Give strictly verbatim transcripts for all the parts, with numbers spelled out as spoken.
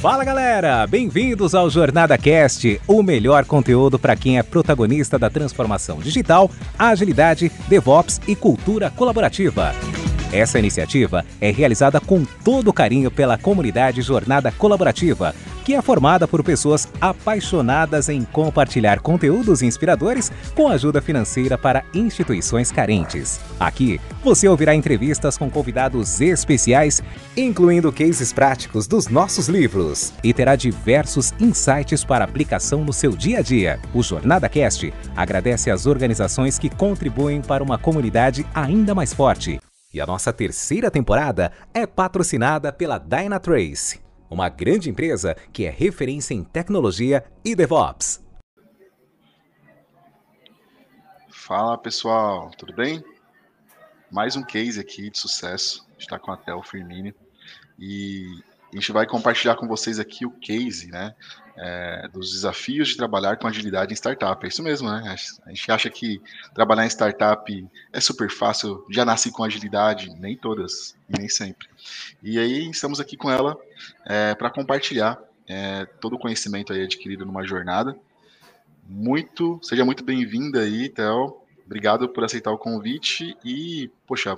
Fala galera, bem-vindos ao Jornada Cast, o melhor conteúdo para quem é protagonista da transformação digital, agilidade, DevOps e cultura colaborativa. Essa iniciativa é realizada com todo carinho pela comunidade Jornada Colaborativa, que é formada por pessoas apaixonadas em compartilhar conteúdos inspiradores com ajuda financeira para instituições carentes. Aqui, você ouvirá entrevistas com convidados especiais, incluindo cases práticos dos nossos livros, e terá diversos insights para aplicação no seu dia a dia. O Jornada Cast agradece às organizações que contribuem para uma comunidade ainda mais forte. E a nossa terceira temporada é patrocinada pela Dynatrace, uma grande empresa que é referência em tecnologia e DevOps. Fala pessoal, tudo bem? Mais um case aqui de sucesso, a gente está com a Theo Firmino e a gente vai compartilhar com vocês aqui o case, né, é, dos desafios de trabalhar com agilidade em startup. É isso mesmo, né? A gente acha que trabalhar em startup é super fácil, já nasci com agilidade, nem todas, nem sempre. E aí estamos aqui com ela é, para compartilhar é, todo o conhecimento aí adquirido numa jornada. Muito, seja muito bem-vinda aí, Theo. Obrigado por aceitar o convite e, poxa,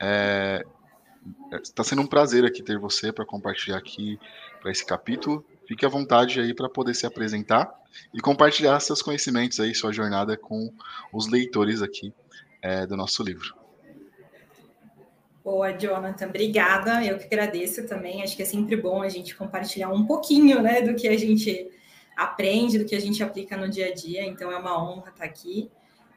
é... Está sendo um prazer aqui ter você para compartilhar aqui para esse capítulo. Fique à vontade aí para poder se apresentar e compartilhar seus conhecimentos aí, sua jornada com os leitores aqui é, do nosso livro. Boa, Jonathan, obrigada. Eu que agradeço também. Acho que é sempre bom a gente compartilhar um pouquinho, né, do que a gente aprende, do que a gente aplica no dia a dia. Então é uma honra estar aqui.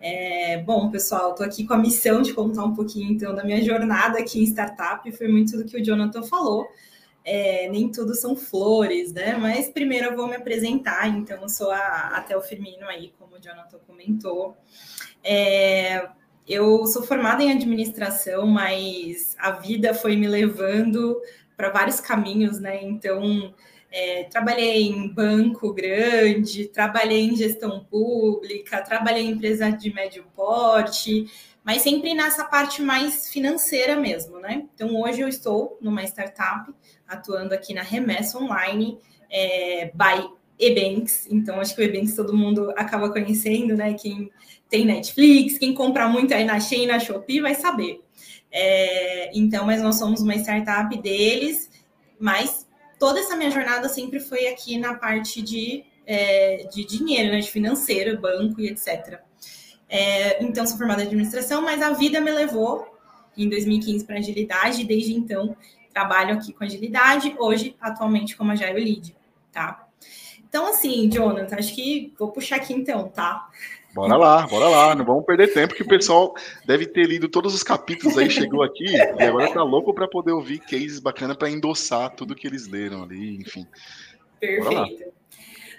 É, bom, pessoal, estou aqui com a missão de contar um pouquinho, então, da minha jornada aqui em startup. Foi muito do que o Jonathan falou. É, nem tudo são flores, né? Mas primeiro eu vou me apresentar. Então, eu sou a, a Theo Firmino aí, como o Jonathan comentou. É, eu sou formada em administração, mas a vida foi me levando para vários caminhos, né? Então... É, trabalhei em banco grande, trabalhei em gestão pública, trabalhei em empresa de médio porte, mas sempre nessa parte mais financeira mesmo, né? Então, hoje eu estou numa startup, atuando aqui na Remessa Online, é, by EBANX. Então, acho que o EBANX todo mundo acaba conhecendo, né? Quem tem Netflix, quem compra muito aí na Shein, na Shopee, vai saber. É, então, mas nós somos uma startup deles, mas... Toda essa minha jornada sempre foi aqui na parte de, é, de dinheiro, né? De financeiro, banco e etcétera. É, então, sou formada em administração, mas a vida me levou em dois mil e quinze para agilidade. Desde então, trabalho aqui com agilidade. Hoje, atualmente, como a Agile Lead, tá? Então, assim, Jonathan, acho que vou puxar aqui então, tá? Bora lá, bora lá. Não vamos perder tempo, que o pessoal deve ter lido todos os capítulos aí, chegou aqui, e agora tá louco para poder ouvir cases bacanas para endossar tudo que eles leram ali, enfim. Perfeito.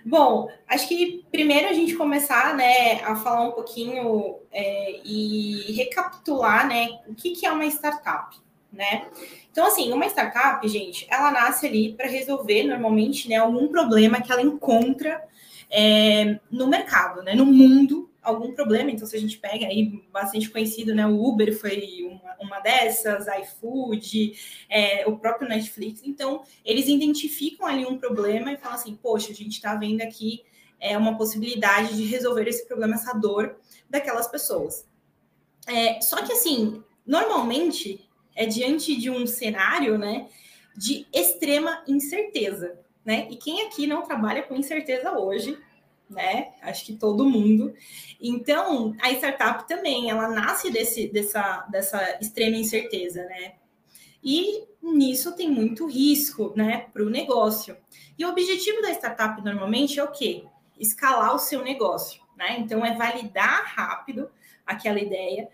Bom, acho que primeiro a gente começar, né, a falar um pouquinho é, e recapitular, né, o que, que é uma startup, né? Então, assim, uma startup, gente, ela nasce ali para resolver, normalmente, né, algum problema que ela encontra É, no mercado, né? No mundo, algum problema. Então, se a gente pega aí, bastante conhecido, né? O Uber foi uma, uma dessas, iFood, é, o próprio Netflix. Então, eles identificam ali um problema e falam assim, poxa, a gente está vendo aqui é, uma possibilidade de resolver esse problema, essa dor daquelas pessoas. É, só que, assim, normalmente é diante de um cenário, né, de extrema incerteza. Né? E quem aqui não trabalha com incerteza hoje, né? Acho que todo mundo. Então, a startup também, ela nasce desse, dessa, dessa extrema incerteza, né? E nisso tem muito risco, né, para o negócio. E o objetivo da startup, normalmente, é o quê? Escalar o seu negócio, né? Então, é validar rápido aquela ideia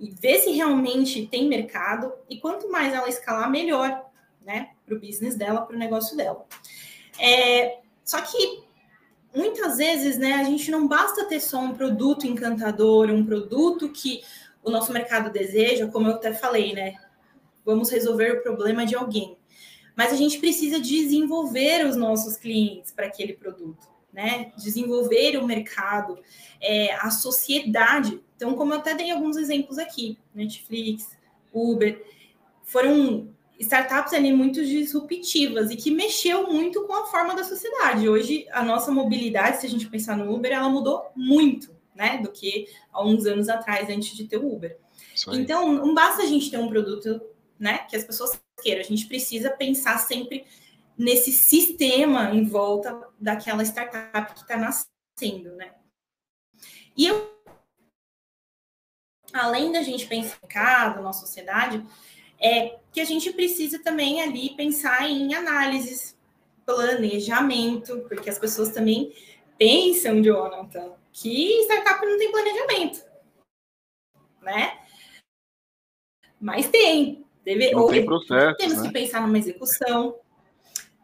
e ver se realmente tem mercado. E quanto mais ela escalar, melhor, né? Para o business dela, para o negócio dela. É, só que, muitas vezes, né, a gente não basta ter só um produto encantador, um produto que o nosso mercado deseja, como eu até falei, né? Vamos resolver o problema de alguém. Mas a gente precisa desenvolver os nossos clientes para aquele produto, né? Desenvolver o mercado, é, a sociedade. Então, como eu até dei alguns exemplos aqui, Netflix, Uber, foram... startups ali muito disruptivas e que mexeu muito com a forma da sociedade. Hoje, a nossa mobilidade, se a gente pensar no Uber, ela mudou muito, né, do que há uns anos atrás, antes de ter o Uber. Então, não basta a gente ter um produto, né, que as pessoas queiram. A gente precisa pensar sempre nesse sistema em volta daquela startup que está nascendo, né? E eu, além da gente pensar no mercado, na sociedade, é que a gente precisa também ali pensar em análises, planejamento, porque as pessoas também pensam, Jonathan, que startup não tem planejamento, né? Mas tem. Deve, não tem processo, temos, né, que pensar numa execução.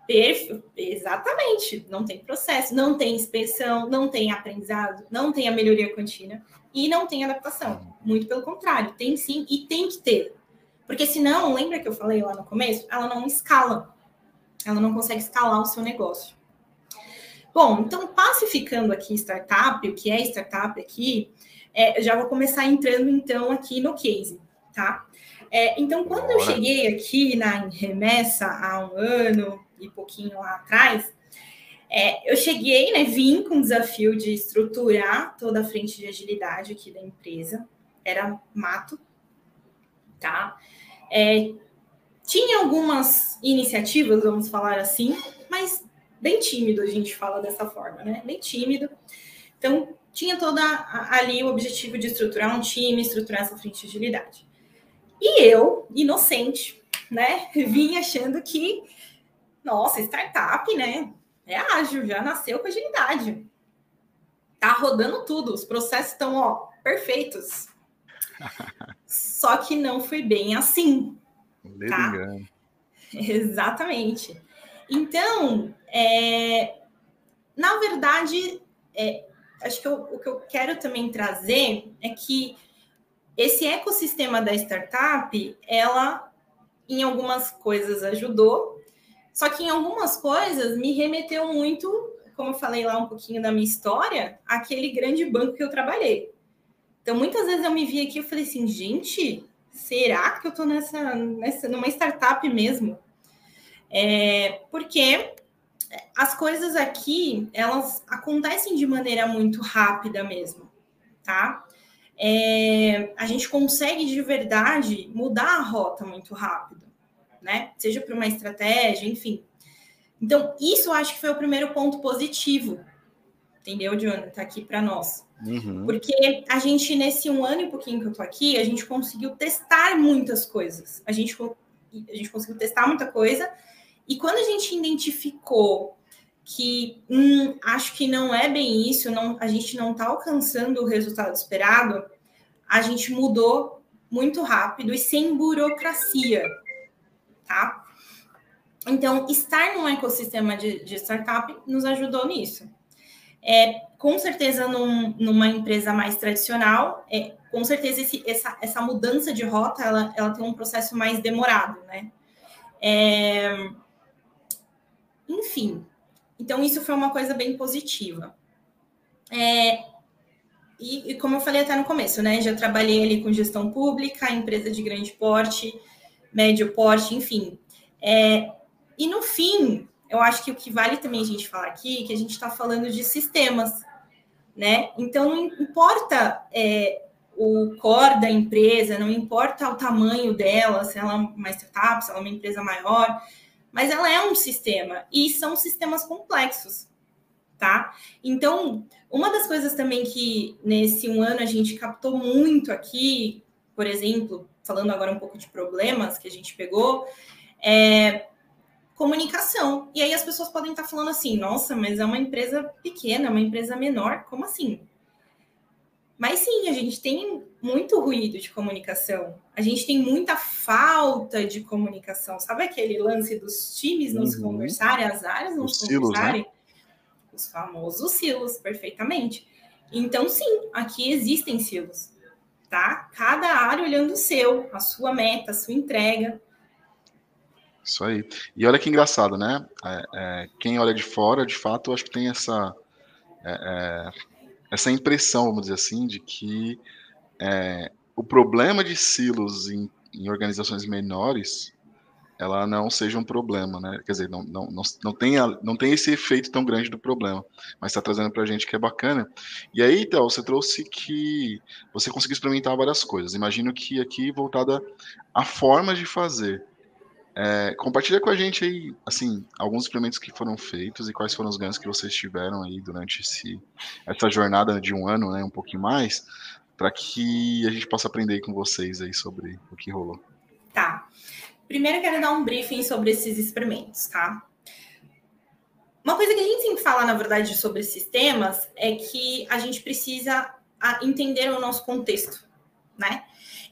Perfe... Exatamente. Não tem processo, não tem inspeção, não tem aprendizado, não tem a melhoria contínua e não tem adaptação. Muito pelo contrário. Tem sim e tem que ter. Porque senão, lembra que eu falei lá no começo? Ela não escala. Ela não consegue escalar o seu negócio. Bom, então, pacificando aqui startup, o que é startup aqui, é, eu já vou começar entrando, então, aqui no case, tá? É, então, quando Bora. eu cheguei aqui na Remessa há um ano e pouquinho lá atrás, é, eu cheguei, né, vim com o desafio de estruturar toda a frente de agilidade aqui da empresa. Era mato, tá? É, tinha algumas iniciativas, vamos falar assim, mas bem tímido, a gente fala dessa forma, né? Bem tímido. Então, tinha toda ali o objetivo de estruturar um time, estruturar essa frente de agilidade. E eu, inocente, né, vim achando que, nossa, startup, né, é ágil, já nasceu com agilidade. Tá rodando tudo, os processos estão, ó, perfeitos. Só que não foi bem assim, tá? Exatamente. Então, é, na verdade, é, acho que eu, o que eu quero também trazer é que esse ecossistema da startup, ela, em algumas coisas, ajudou, só que em algumas coisas me remeteu muito, como eu falei lá um pouquinho da minha história, àquele grande banco que eu trabalhei. Então, muitas vezes eu me vi aqui e falei assim, gente, será que eu estou nessa, nessa, numa startup mesmo? É, porque as coisas aqui, elas acontecem de maneira muito rápida mesmo, tá? É, a gente consegue, de verdade, mudar a rota muito rápido, né? Seja por uma estratégia, enfim. Então, isso eu acho que foi o primeiro ponto positivo, entendeu, Jonathan? Tá aqui para nós. Uhum. Porque a gente, nesse um ano e pouquinho que eu tô aqui, a gente conseguiu testar muitas coisas. A gente, a gente conseguiu testar muita coisa. E quando a gente identificou que, hum, acho que não é bem isso, não, a gente não está alcançando o resultado esperado, a gente mudou muito rápido e sem burocracia, tá? Então, estar num ecossistema de, de startup nos ajudou nisso. É, com certeza, num, numa empresa mais tradicional, é, com certeza esse, essa, essa mudança de rota, ela, ela tem um processo mais demorado, né? É... Enfim, então isso foi uma coisa bem positiva. É... E, e como eu falei até no começo, né? Já trabalhei ali com gestão pública, empresa de grande porte, médio porte, enfim. É... E no fim, eu acho que o que vale também a gente falar aqui é que a gente está falando de sistemas, né? Então, não importa é, o core da empresa, não importa o tamanho dela, se ela é uma startup, se ela é uma empresa maior, mas ela é um sistema e são sistemas complexos, tá? Então, uma das coisas também que nesse um ano a gente captou muito aqui, por exemplo, falando agora um pouco de problemas que a gente pegou, é... comunicação. E aí as pessoas podem estar falando assim, nossa, mas é uma empresa pequena, é uma empresa menor, como assim? Mas sim, a gente tem muito ruído de comunicação, a gente tem muita falta de comunicação. Sabe aquele lance dos times não uhum. se conversarem, as áreas não Os se silos, conversarem? Né? Os famosos silos, perfeitamente. Então sim, aqui existem silos, tá? Cada área olhando o seu, a sua meta, a sua entrega. Isso aí. E olha que engraçado, né? É, é, quem olha de fora, de fato, eu acho que tem essa, é, é, essa impressão, vamos dizer assim, de que é, o problema de silos em, em organizações menores ela não seja um problema, né? Quer dizer, não, não, não, não, tem, a, não tem esse efeito tão grande do problema, mas está trazendo para a gente que é bacana. E aí, Theo, você trouxe que você conseguiu experimentar várias coisas. Imagino que aqui voltada à forma de fazer. É, compartilha com a gente aí, assim, alguns experimentos que foram feitos e quais foram os ganhos que vocês tiveram aí durante esse, essa jornada de um ano, né, um pouquinho mais, para que a gente possa aprender aí com vocês aí sobre o que rolou. Tá. Primeiro eu quero dar um briefing sobre esses experimentos, tá? Uma coisa que a gente sempre fala, na verdade, sobre sistemas é que a gente precisa entender o nosso contexto, né?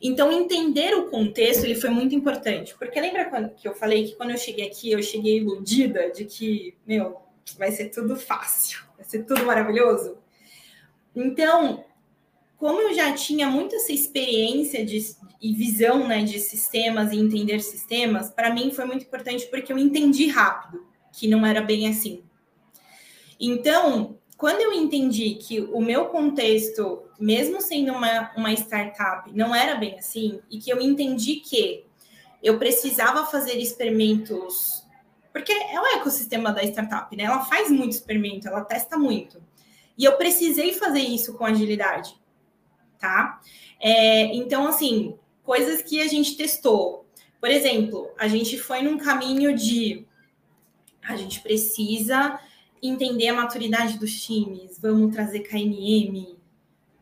Então, entender o contexto, ele foi muito importante. Porque lembra quando, que eu falei que quando eu cheguei aqui, eu cheguei iludida de que, meu, vai ser tudo fácil, vai ser tudo maravilhoso? Então, como eu já tinha muito essa experiência de, e visão, né, de sistemas e entender sistemas, para mim foi muito importante porque eu entendi rápido que não era bem assim. Então, quando eu entendi que o meu contexto, mesmo sendo uma, uma startup, não era bem assim, e que eu entendi que eu precisava fazer experimentos, porque é o ecossistema da startup, né? Ela faz muito experimento, ela testa muito. E eu precisei fazer isso com agilidade, tá? É, então, assim, coisas que a gente testou. Por exemplo, a gente foi num caminho de... A gente precisa... entender a maturidade dos times, vamos trazer K M M,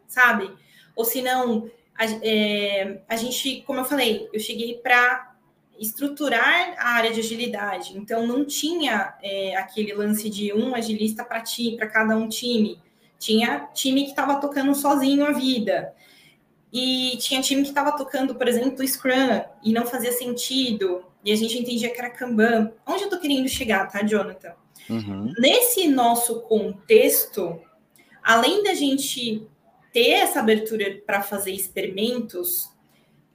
sabe? Ou se não, a, é, a gente, como eu falei, eu cheguei para estruturar a área de agilidade, então não tinha é, aquele lance de um agilista para ti, para cada um time, tinha time que estava tocando sozinho a vida, e tinha time que estava tocando, por exemplo, Scrum, e não fazia sentido, e a gente entendia que era Kanban. Onde eu tô querendo chegar, tá, Jonathan? Uhum. Nesse nosso contexto, além da gente ter essa abertura para fazer experimentos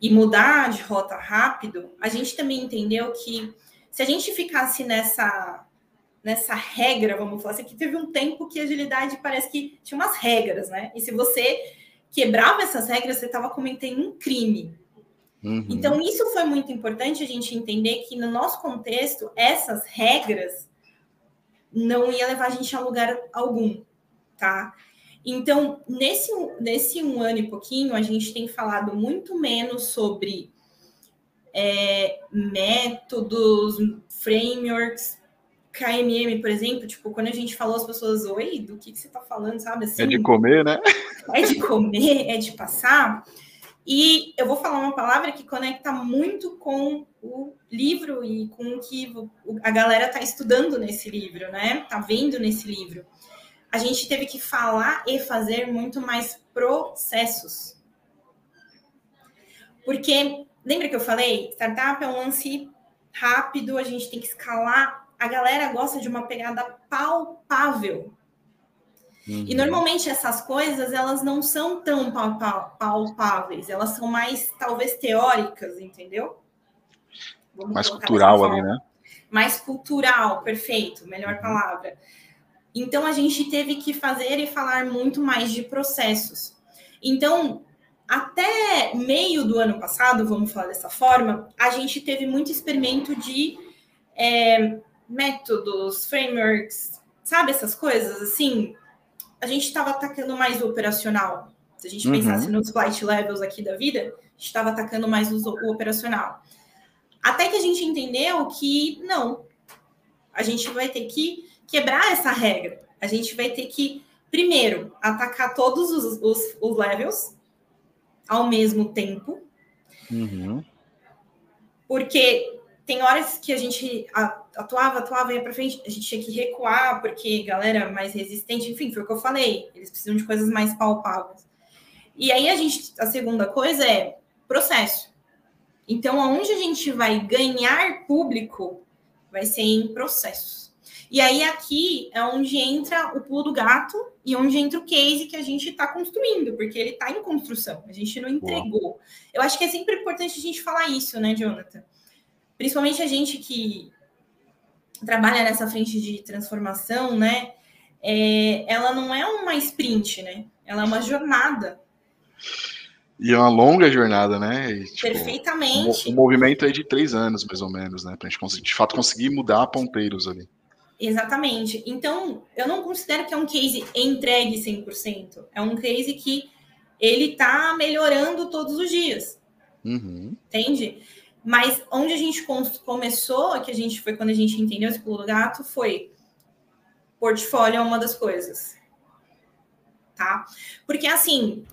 e mudar de rota rápido, a gente também entendeu que se a gente ficasse nessa, nessa regra, vamos falar assim, que teve um tempo que a agilidade parece que tinha umas regras, né? E se você quebrava essas regras, você estava cometendo um crime. Uhum. Então, isso foi muito importante a gente entender que no nosso contexto, essas regras não ia levar a gente a lugar algum, tá? Então, nesse, nesse um ano e pouquinho, a gente tem falado muito menos sobre é, métodos, frameworks, K M M, por exemplo. Tipo, quando a gente falou, as pessoas, oi, do que, que você tá falando, sabe? Assim, é de comer, né? É de comer, é de passar. E eu vou falar uma palavra que conecta muito com o livro e com o que a galera está estudando nesse livro, né? Está vendo nesse livro. A gente teve que falar e fazer muito mais processos. Porque, lembra que eu falei? Startup é um lance rápido, a gente tem que escalar. A galera gosta de uma pegada palpável. Uhum. E normalmente essas coisas, elas não são tão palpáveis, elas são mais, talvez, teóricas, entendeu? Vamos mais cultural ali, né? Mais cultural, perfeito, melhor uhum. palavra. Então, a gente teve que fazer e falar muito mais de processos. Então, até meio do ano passado, vamos falar dessa forma, a gente teve muito experimento de é, métodos, frameworks, sabe essas coisas, assim... A gente estava atacando mais o operacional. Se a gente uhum. pensasse nos flight levels aqui da vida, a gente estava atacando mais o, o operacional. Até que a gente entendeu que, não, a gente vai ter que quebrar essa regra. A gente vai ter que, primeiro, atacar todos os, os, os levels ao mesmo tempo. Uhum. Porque tem horas que a gente... A, atuava, atuava, ia para frente, a gente tinha que recuar, porque galera mais resistente, enfim, foi o que eu falei, eles precisam de coisas mais palpáveis. E aí a gente, a segunda coisa é processo. Então, aonde a gente vai ganhar público vai ser em processos. E aí aqui é onde entra o pulo do gato e onde entra o case que a gente está construindo, porque ele está em construção, a gente não entregou. Uau. Eu acho que é sempre importante a gente falar isso, né, Jonathan? Principalmente a gente que trabalha nessa frente de transformação, né? É, ela não é uma sprint, né? Ela é uma jornada. E é uma longa jornada, né? E, tipo, perfeitamente. Um, um movimento aí de três anos, mais ou menos, né? Pra gente conseguir, de fato conseguir mudar ponteiros ali. Exatamente. Então, eu não considero que é um case entregue cem por cento. É um case que ele tá melhorando todos os dias. Uhum. Entende? Mas onde a gente começou, que a gente foi quando a gente entendeu esse pulo do gato, foi portfólio é uma das coisas. Tá? Porque, assim,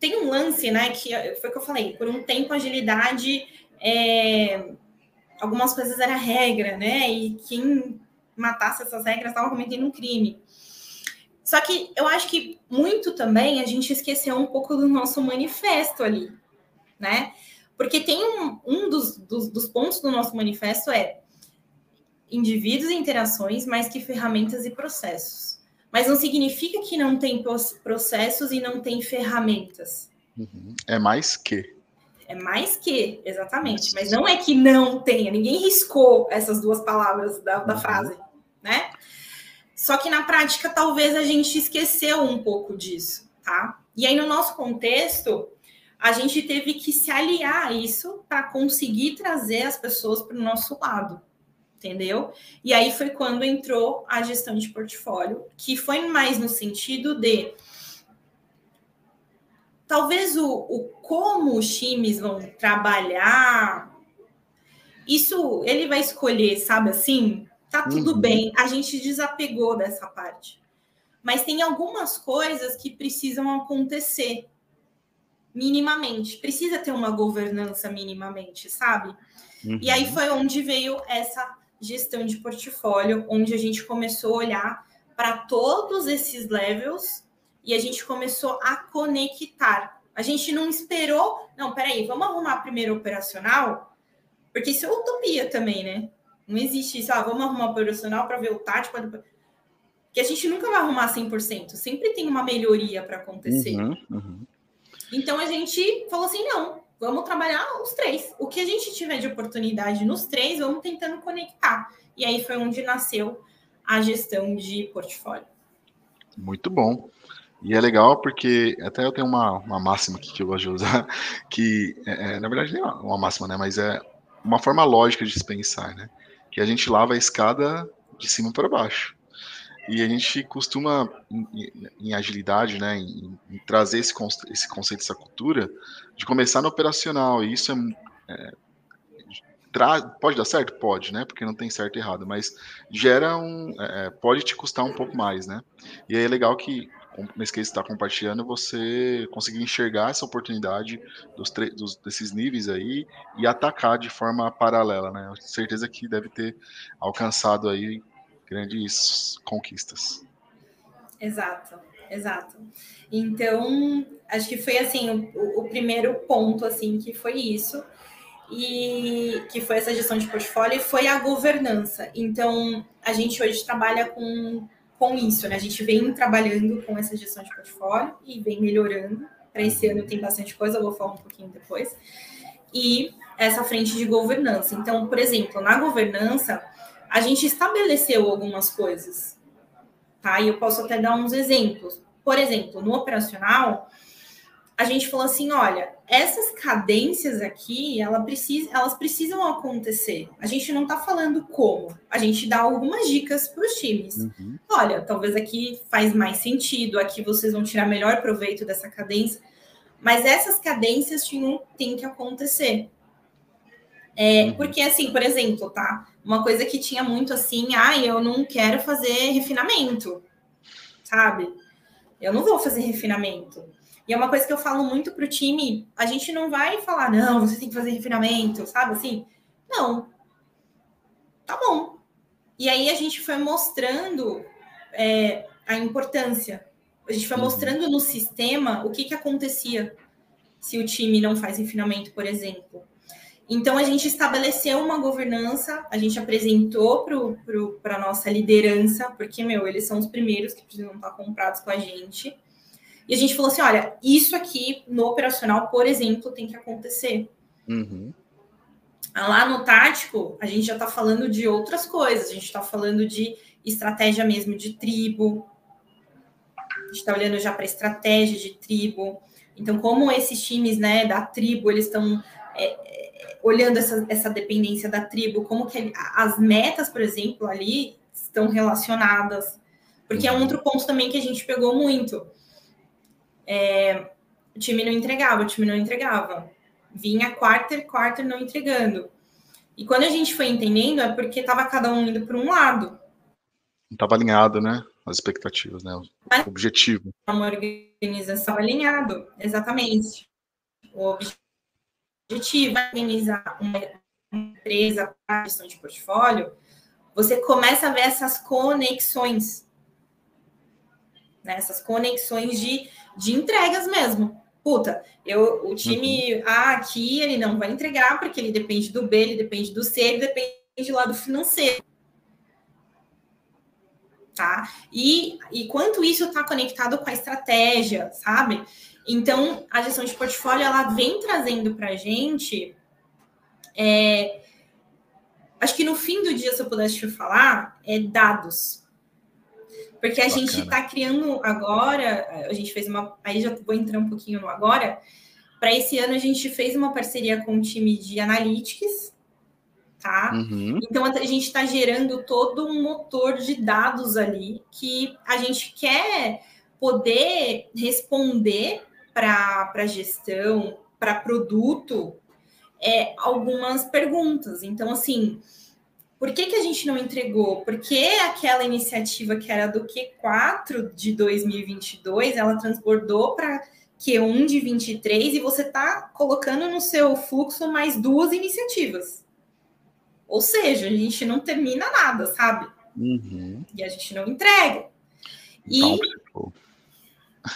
tem um lance, né, que foi o que eu falei, por um tempo agilidade, é, algumas coisas era regra, né, e quem matasse essas regras estava cometendo um crime. Só que eu acho que muito também a gente esqueceu um pouco do nosso manifesto ali, né? Porque tem um, um dos, dos, dos pontos do nosso manifesto é indivíduos e interações, mais que ferramentas e processos. Mas não significa que não tem processos e não tem ferramentas. Uhum. É mais que. É mais que, exatamente. Mas não é que não tenha. Ninguém riscou essas duas palavras da, da uhum. frase, né? Só que na prática, talvez a gente esqueceu um pouco disso, tá? E aí, no nosso contexto, a gente teve que se aliar a isso para conseguir trazer as pessoas para o nosso lado, entendeu? E aí foi quando entrou a gestão de portfólio, que foi mais no sentido de talvez o, o como os times vão trabalhar, isso ele vai escolher, sabe assim? Tá tudo uhum. bem, a gente desapegou dessa parte. Mas tem algumas coisas que precisam acontecer, minimamente, precisa ter uma governança minimamente, sabe? Uhum. E aí foi onde veio essa gestão de portfólio, onde a gente começou a olhar para todos esses levels e a gente começou a conectar. A gente não esperou, não, peraí, vamos arrumar primeiro operacional, porque isso é utopia também, né? Não existe isso, ah, vamos arrumar operacional para ver o tático, porque a gente nunca vai arrumar cem por cento, sempre tem uma melhoria para acontecer. Uhum, uhum. Então, a gente falou assim, não, vamos trabalhar os três. O que a gente tiver de oportunidade nos três, vamos tentando conectar. E aí foi onde nasceu a gestão de portfólio. Muito bom. E é legal porque até eu tenho uma, uma máxima aqui que eu gosto de usar, que, é, na verdade, não é uma máxima, né? Mas é uma forma lógica de se pensar, né? Que a gente lava a escada de cima para baixo. E a gente costuma, em, em agilidade, né, em, em trazer esse, esse conceito, essa cultura, de começar no operacional. E isso é, é, tra, pode dar certo? Pode, né? Porque não tem certo e errado, mas gera um. É, pode te custar um pouco mais, né? E aí é legal que, nesse que você está compartilhando, você conseguiu enxergar essa oportunidade dos, dos, desses níveis aí e atacar de forma paralela, né? Eu tenho certeza que deve ter alcançado aí grandes conquistas. Exato, exato. Então, acho que foi assim, o, o primeiro ponto, assim, que foi isso, e que foi essa gestão de portfólio, e foi a governança. Então, a gente hoje trabalha com, com isso, né? A gente vem trabalhando com essa gestão de portfólio e vem melhorando. Para esse ano tem bastante coisa, eu vou falar um pouquinho depois. E essa frente de governança. Então, por exemplo, na governança, a gente estabeleceu algumas coisas, tá? E eu posso até dar uns exemplos. Por exemplo, no operacional, a gente falou assim, olha, essas cadências aqui, ela precisa, elas precisam acontecer. A gente não tá falando como. A gente dá algumas dicas para os times. Uhum. Olha, talvez aqui faz mais sentido, aqui vocês vão tirar melhor proveito dessa cadência. Mas essas cadências tinham, tem que acontecer. É, porque, assim, por exemplo, tá? Uma coisa que tinha muito assim, ah, eu não quero fazer refinamento, sabe? Eu não vou fazer refinamento. E é uma coisa que eu falo muito pro time, a gente não vai falar, não, você tem que fazer refinamento, sabe? Assim, não. Tá bom. E aí a gente foi mostrando é, a importância. A gente foi mostrando no sistema o que que acontecia se o time não faz refinamento, por exemplo. Então, a gente estabeleceu uma governança, a gente apresentou para a nossa liderança, porque, meu, eles são os primeiros que precisam estar comprados com a gente. E a gente falou assim, olha, isso aqui no operacional, por exemplo, tem que acontecer. Uhum. Lá no tático, a gente já está falando de outras coisas, a gente está falando de estratégia mesmo de tribo, a gente está olhando já para estratégia de tribo. Então, como esses times, né, da tribo, eles estão é, olhando essa, essa dependência da tribo, como que as metas, por exemplo, ali estão relacionadas. Porque é um outro ponto também que a gente pegou muito. É, o time não entregava, o time não entregava. Vinha quarter, quarter não entregando. E quando a gente foi entendendo, é porque estava cada um indo para um lado. Não estava alinhado, né? As expectativas, né? O objetivo. Uma organização alinhada, exatamente. O objetivo é organizar uma empresa para gestão de portfólio, você começa a ver essas conexões. Né? Essas conexões de, de entregas mesmo. Puta, eu, o time uhum. A aqui, ele não vai entregar, porque ele depende do B, ele depende do C, ele depende lá do financeiro. Tá? E, e quanto isso está conectado com a estratégia, sabe? Então, a gestão de portfólio, ela vem trazendo para a gente... É, acho que no fim do dia, se eu pudesse te falar, é dados. Porque a Bacana. gente está criando agora... A gente fez uma... Aí já vou entrar um pouquinho no agora. Para esse ano, a gente fez uma parceria com o time de Analytics... Tá? Uhum. Então, a gente está gerando todo um motor de dados ali que a gente quer poder responder para a gestão, para produto, é, algumas perguntas. Então, assim, por que, que a gente não entregou? Por que aquela iniciativa que era do Q quatro de dois mil e vinte e dois, ela transbordou para Q um de vinte e três e você está colocando no seu fluxo mais duas iniciativas? Ou seja, a gente não termina nada, sabe? Uhum. E a gente não entrega. Não e... tá um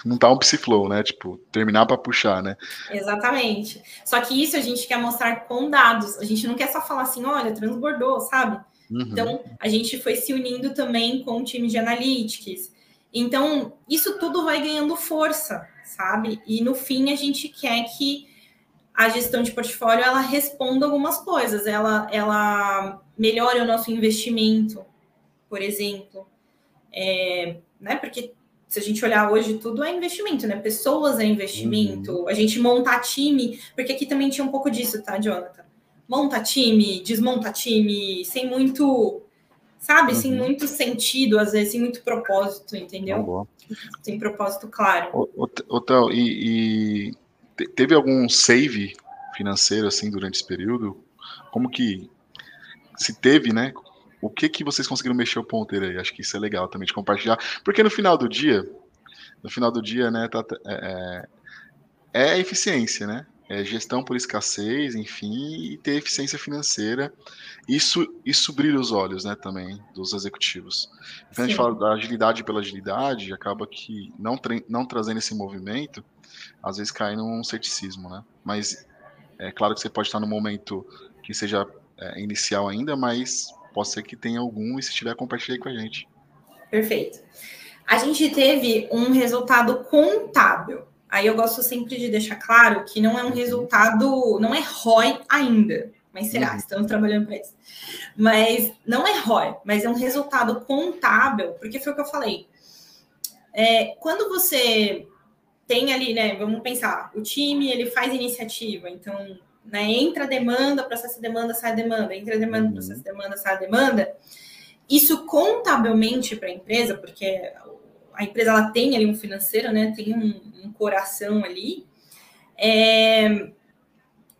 não tá um psiflow, né? Tipo, terminar para puxar, né? Exatamente. Só que isso a gente quer mostrar com dados. A gente não quer só falar assim, olha, transbordou, sabe? Uhum. Então, a gente foi se unindo também com o time de analytics. Então, isso tudo vai ganhando força, sabe? E no fim, a gente quer que a gestão de portfólio, ela responde algumas coisas. Ela, ela melhora o nosso investimento, por exemplo. É, né? Porque se a gente olhar hoje, tudo é investimento, né? Pessoas é investimento. Uhum. A gente monta time. Porque aqui também tinha um pouco disso, tá, Jonathan? Monta time, desmonta time, sem muito... Sabe? Uhum. Sem muito sentido, às vezes, sem muito propósito, entendeu? Boa. Sem propósito, claro. Ô, Theo, e... e... teve algum save financeiro, assim, durante esse período? Como que... Se teve, né? O que que vocês conseguiram mexer o ponteiro aí? Acho que isso é legal também de compartilhar. Porque no final do dia... No final do dia, né? Tá, é, é eficiência, né? É gestão por escassez, enfim. E ter eficiência financeira. Isso, isso brilha os olhos, né? Também, dos executivos. Quando Sim. a gente fala da agilidade pela agilidade, acaba que não, tra- não trazendo esse movimento... Às vezes cai num ceticismo, né? Mas é claro que você pode estar num momento que seja é, inicial ainda, mas pode ser que tenha algum, e se tiver, compartilhe com a gente. Perfeito. A gente teve um resultado contábil. Aí eu gosto sempre de deixar claro que não é um resultado, não é R O I ainda, mas será, uhum. estamos trabalhando para isso. Mas não é R O I, mas é um resultado contábil, porque foi o que eu falei. É, quando você... tem ali, né, vamos pensar, o time, ele faz iniciativa, então, né, entra demanda, processo demanda, sai demanda, entra demanda, uhum. processo demanda, sai demanda, isso contabilmente para a empresa, porque a empresa, ela tem ali um financeiro, né, tem um, um coração ali, é,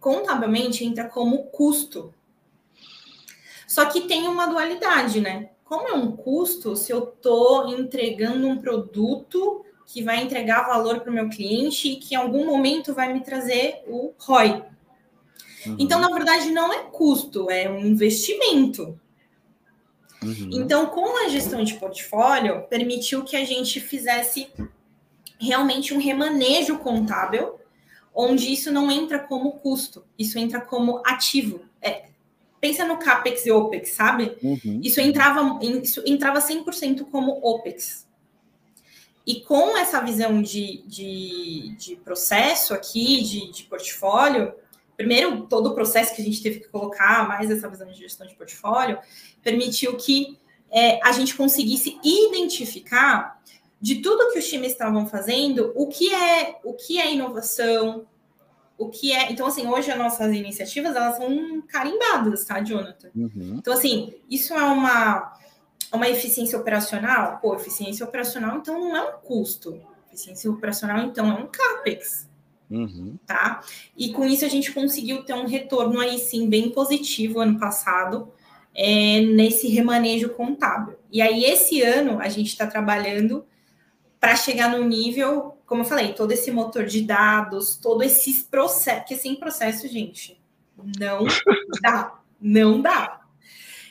contabilmente entra como custo, só que tem uma dualidade, né, como é um custo, se eu estou entregando um produto que vai entregar valor para o meu cliente e que em algum momento vai me trazer o R O I. Uhum. Então, na verdade, não é custo, é um investimento. Uhum. Então, com a gestão de portfólio, permitiu que a gente fizesse realmente um remanejo contábil, onde isso não entra como custo, isso entra como ativo. É, pensa no CAPEX e OPEX, sabe? Uhum. Isso entrava, isso entrava cem por cento como OPEX. E com essa visão de, de, de processo aqui, de, de portfólio, primeiro, todo o processo que a gente teve que colocar, mais essa visão de gestão de portfólio, permitiu que é, a gente conseguisse identificar de tudo que os times estavam fazendo, o que é, o que é inovação, o que é... Então, assim, hoje as nossas iniciativas, elas são carimbadas, tá, Jonathan? Uhum. Então, assim, isso é uma, uma eficiência operacional? Pô, eficiência operacional, então, não é um custo. Eficiência operacional, então, é um CAPEX. Uhum. Tá? E com isso a gente conseguiu ter um retorno aí sim bem positivo ano passado, é, nesse remanejo contábil. E aí esse ano a gente está trabalhando para chegar no nível, como eu falei, todo esse motor de dados, todos esses processos, que sem processo, gente, não dá, não dá.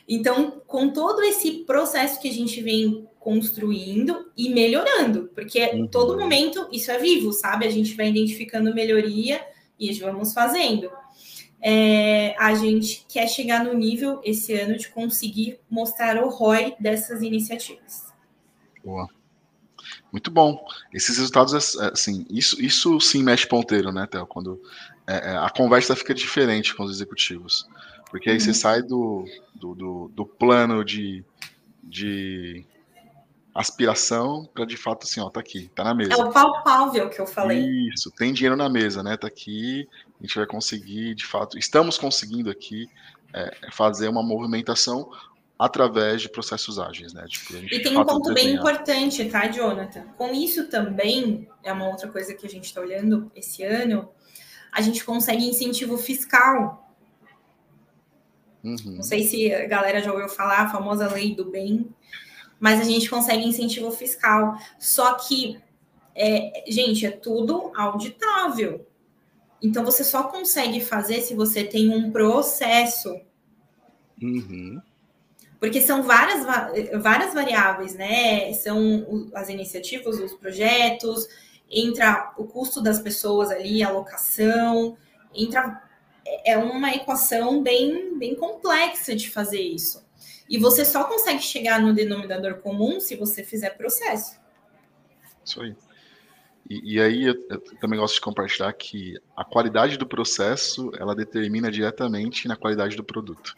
Então, com todo esse processo que a gente vem construindo e melhorando, porque uhum. todo momento isso é vivo, sabe? A gente vai identificando melhoria e vamos fazendo. É, a gente quer chegar no nível esse ano de conseguir mostrar o R O I dessas iniciativas. Boa. Muito bom. Esses resultados, assim, isso, isso sim mexe ponteiro, né, Theo? Quando é, a conversa fica diferente com os executivos, porque aí uhum. você sai do, do, do, do plano de... de... aspiração para de fato assim, ó, tá aqui, tá na mesa. É o palpável que eu falei. Isso, tem dinheiro na mesa, né? Tá aqui, a gente vai conseguir, de fato, estamos conseguindo aqui é, fazer uma movimentação através de processos ágeis, né? Tipo, e tem um ponto bem importante, tá, Jonathan? Com isso também, é uma outra coisa que a gente tá olhando esse ano, a gente consegue incentivo fiscal. Uhum. Não sei se a galera já ouviu falar, a famosa lei do bem, mas a gente consegue incentivo fiscal. Só que, é, gente, é tudo auditável. Então, você só consegue fazer se você tem um processo. Uhum. Porque são várias, várias variáveis, né? São as iniciativas, os projetos, entra o custo das pessoas ali, a alocação, entra... É uma equação bem, bem complexa de fazer isso. E você só consegue chegar no denominador comum se você fizer processo. Isso aí. E, e aí, eu, eu também gosto de compartilhar que a qualidade do processo, ela determina diretamente na qualidade do produto.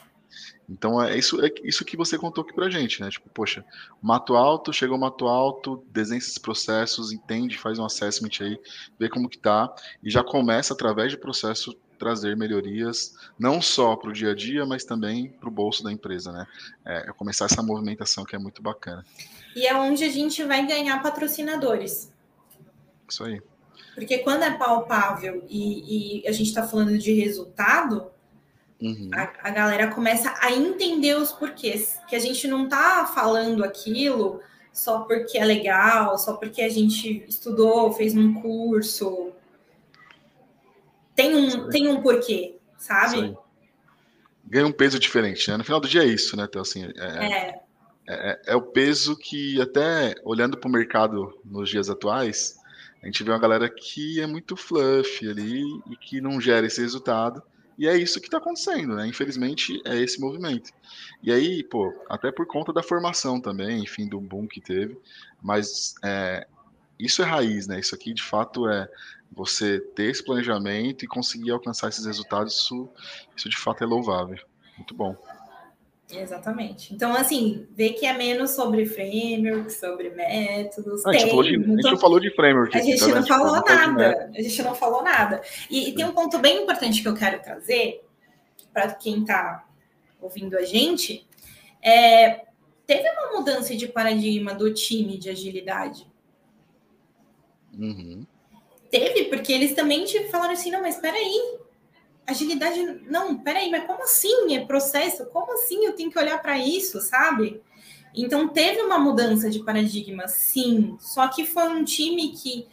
Então, é isso, é isso que você contou aqui pra gente, né? Tipo, poxa, mato alto, chegou mato alto, desenha esses processos, entende, faz um assessment aí, vê como que tá, e já começa, através de processo, trazer melhorias, não só para o dia a dia, mas também para o bolso da empresa, né? É, é começar essa movimentação que é muito bacana. E é onde a gente vai ganhar patrocinadores. Isso aí. Porque quando é palpável e, e a gente está falando de resultado, uhum. a, a galera começa a entender os porquês. Que a gente não está falando aquilo só porque é legal, só porque a gente estudou, fez um curso... Tem um, tem um porquê, sabe? Ganha um peso diferente, né? No final do dia é isso, né, Theo? Assim, é, é. É, é o peso que, até olhando para o mercado nos dias atuais, a gente vê uma galera que é muito fluff ali e que não gera esse resultado. E é isso que está acontecendo, né? Infelizmente, é esse movimento. E aí, pô, até por conta da formação também, enfim, do boom que teve. Mas é, isso é raiz, né? Isso aqui, de fato, é... Você ter esse planejamento e conseguir alcançar esses resultados, isso, isso de fato é louvável. Muito bom. Exatamente. Então, assim, vê que é menos sobre framework, sobre métodos. Ah, tem, a, gente de, então, a gente não falou de framework. A gente aqui, tá, não né? falou tipo, nada. A gente não falou nada. E, e tem um ponto bem importante que eu quero trazer para quem está ouvindo a gente. É, teve uma mudança de paradigma do time de agilidade. Uhum. Teve, porque eles também te falaram assim, não, mas peraí, agilidade, não, peraí, mas como assim é processo? Como assim eu tenho que olhar para isso, sabe? Então, teve uma mudança de paradigma, sim, só que foi um time que,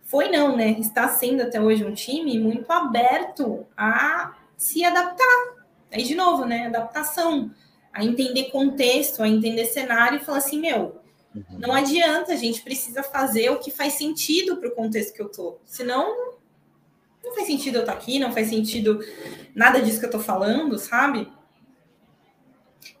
foi não, né, está sendo até hoje um time muito aberto a se adaptar. Aí, de novo, né, adaptação, a entender contexto, a entender cenário e falar assim, meu... Não adianta, a gente precisa fazer o que faz sentido para o contexto que eu estou. Senão, não faz sentido eu estar aqui, não faz sentido nada disso que eu estou falando, sabe?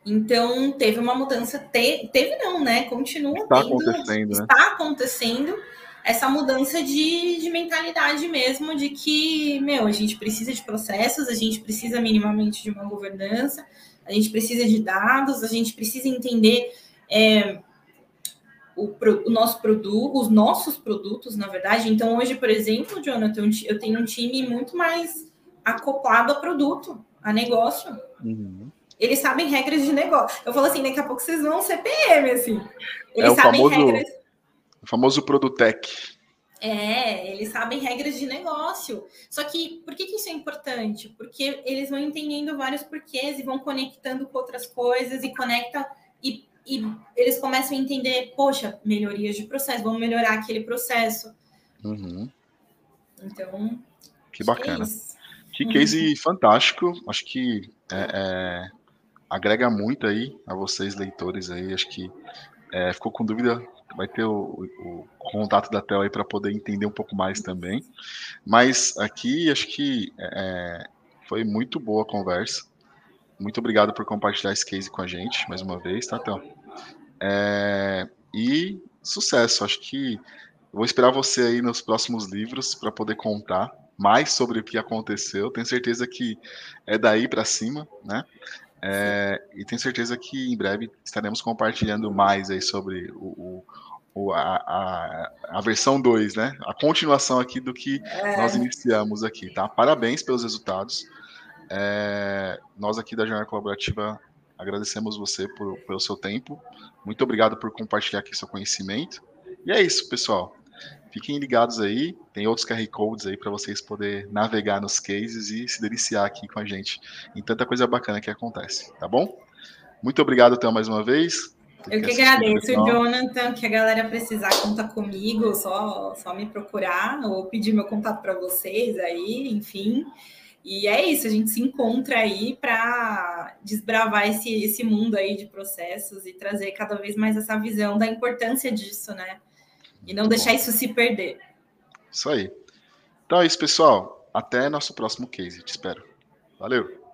Então, teve uma mudança. Te... Teve não, né? Continua está tendo. Acontecendo, está né? acontecendo essa mudança de, de mentalidade mesmo, de que, meu, a gente precisa de processos, a gente precisa minimamente de uma governança, a gente precisa de dados, a gente precisa entender... É, o, o nosso produto, os nossos produtos, na verdade. Então, hoje, por exemplo, Jonathan, eu tenho um time muito mais acoplado a produto, a negócio. Uhum. Eles sabem regras de negócio. Eu falo assim, daqui a pouco vocês vão ser P M, assim. Eles é, sabem o famoso, regras... o famoso Produtec. É, eles sabem regras de negócio. Só que, por que, que isso é importante? Porque eles vão entendendo vários porquês e vão conectando com outras coisas e conecta... E, e eles começam a entender, poxa, melhorias de processo, vamos melhorar aquele processo. Uhum. Então... Que bacana. É que case uhum. fantástico. Acho que... É, é... agrega muito aí a vocês, leitores, aí. Acho que é, ficou com dúvida, vai ter o, o, o contato da Theo aí para poder entender um pouco mais também. Mas aqui, acho que é, foi muito boa a conversa. Muito obrigado por compartilhar esse case com a gente, mais uma vez, tá, Theo? É, e sucesso, acho que vou esperar você aí nos próximos livros para poder contar mais sobre o que aconteceu. Tenho certeza que é daí para cima, né? É, e tenho certeza que em breve estaremos compartilhando mais aí sobre o, o, a, a, a versão dois, né? A continuação aqui do que é. nós iniciamos aqui, tá? Parabéns pelos resultados. É, nós aqui da Jornada Colaborativa agradecemos você por, pelo seu tempo. Muito obrigado por compartilhar aqui seu conhecimento. E é isso, pessoal. Fiquem ligados aí, tem outros Q R Codes aí para vocês poderem navegar nos cases e se deliciar aqui com a gente em tanta coisa bacana que acontece, tá bom? Muito obrigado, Theo, mais uma vez. Eu que agradeço, Jonathan, que a galera precisar contar comigo, só, só me procurar ou pedir meu contato para vocês aí, enfim. E é isso, a gente se encontra aí para desbravar esse, esse mundo aí de processos e trazer cada vez mais essa visão da importância disso, né? E não deixar isso se perder. Isso aí. Então é isso, pessoal. Até nosso próximo case. Te espero. Valeu.